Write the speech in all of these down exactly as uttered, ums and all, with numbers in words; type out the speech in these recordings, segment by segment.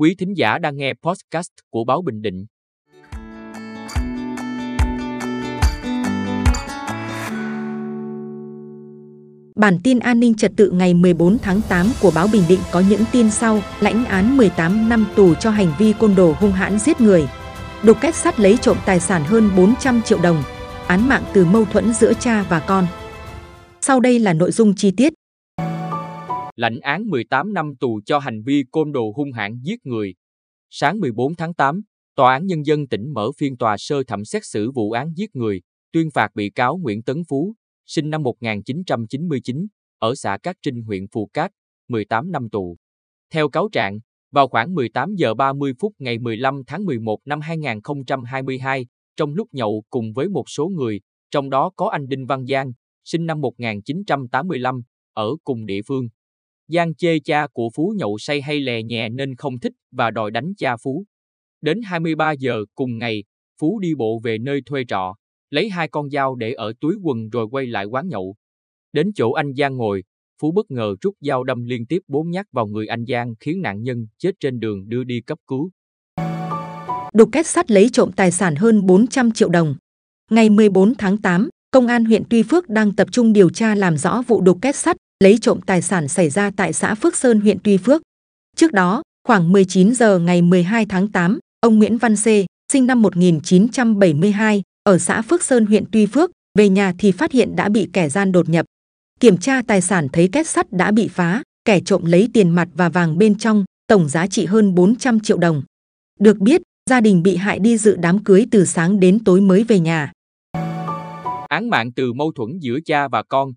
Quý thính giả đang nghe podcast của Báo Bình Định. Bản tin an ninh trật tự ngày mười bốn tháng tám của Báo Bình Định có những tin sau: lãnh án mười tám năm tù cho hành vi côn đồ hung hãn giết người, đục kết sắt lấy trộm tài sản hơn bốn trăm triệu đồng, án mạng từ mâu thuẫn giữa cha và con. Sau đây là nội dung chi tiết. Lãnh án mười tám năm tù cho hành vi côn đồ hung hãn giết người. Sáng mười bốn tháng tám, Tòa án Nhân dân tỉnh mở phiên tòa sơ thẩm xét xử vụ án giết người, tuyên phạt bị cáo Nguyễn Tấn Phú, sinh năm một nghìn chín trăm chín mươi chín, ở xã Cát Trinh, huyện Phù Cát, mười tám năm tù. Theo cáo trạng, vào khoảng mười tám giờ ba mươi phút ngày mười lăm tháng mười một năm hai nghìn không trăm hai mươi hai, trong lúc nhậu cùng với một số người, trong đó có anh Đinh Văn Giang, sinh năm một nghìn chín trăm tám mươi lăm, ở cùng địa phương. Giang chê cha của Phú nhậu say hay lè nhè nên không thích và đòi đánh cha Phú. Đến hai mươi ba giờ cùng ngày, Phú đi bộ về nơi thuê trọ, lấy hai con dao để ở túi quần rồi quay lại quán nhậu. Đến chỗ anh Giang ngồi, Phú bất ngờ rút dao đâm liên tiếp bốn nhát vào người anh Giang khiến nạn nhân chết trên đường đưa đi cấp cứu. Đục kết sắt lấy trộm tài sản hơn bốn trăm triệu đồng. Ngày mười bốn tháng tám, Công an huyện Tuy Phước đang tập trung điều tra làm rõ vụ đục kết sắt lấy trộm tài sản xảy ra tại xã Phước Sơn, huyện Tuy Phước. Trước đó, khoảng mười chín giờ ngày mười hai tháng tám, ông Nguyễn Văn C, sinh năm một nghìn chín trăm bảy mươi hai, ở xã Phước Sơn, huyện Tuy Phước, về nhà thì phát hiện đã bị kẻ gian đột nhập. Kiểm tra tài sản thấy két sắt đã bị phá, kẻ trộm lấy tiền mặt và vàng bên trong, tổng giá trị hơn bốn trăm triệu đồng. Được biết, gia đình bị hại đi dự đám cưới từ sáng đến tối mới về nhà. Án mạng từ mâu thuẫn giữa cha và con.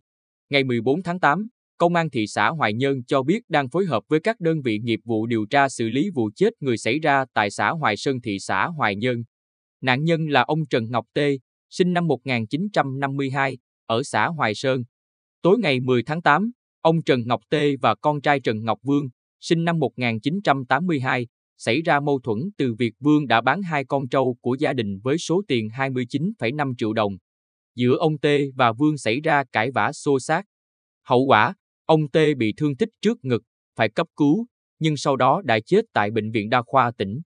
Ngày mười bốn tháng tám, Công an thị xã Hoài Nhơn cho biết đang phối hợp với các đơn vị nghiệp vụ điều tra xử lý vụ chết người xảy ra tại xã Hoài Sơn, thị xã Hoài Nhơn. Nạn nhân là ông Trần Ngọc Tê, sinh năm một nghìn chín trăm năm mươi hai, ở xã Hoài Sơn. Tối ngày mười tháng tám, ông Trần Ngọc Tê và con trai Trần Ngọc Vương, sinh năm một nghìn chín trăm tám mươi hai, xảy ra mâu thuẫn từ việc Vương đã bán hai con trâu của gia đình với số tiền hai mươi chín phẩy năm triệu đồng. Giữa ông Tê và Vương xảy ra cãi vã xô xát. Hậu quả, ông Tê bị thương tích trước ngực, phải cấp cứu, nhưng sau đó đã chết tại Bệnh viện Đa khoa tỉnh.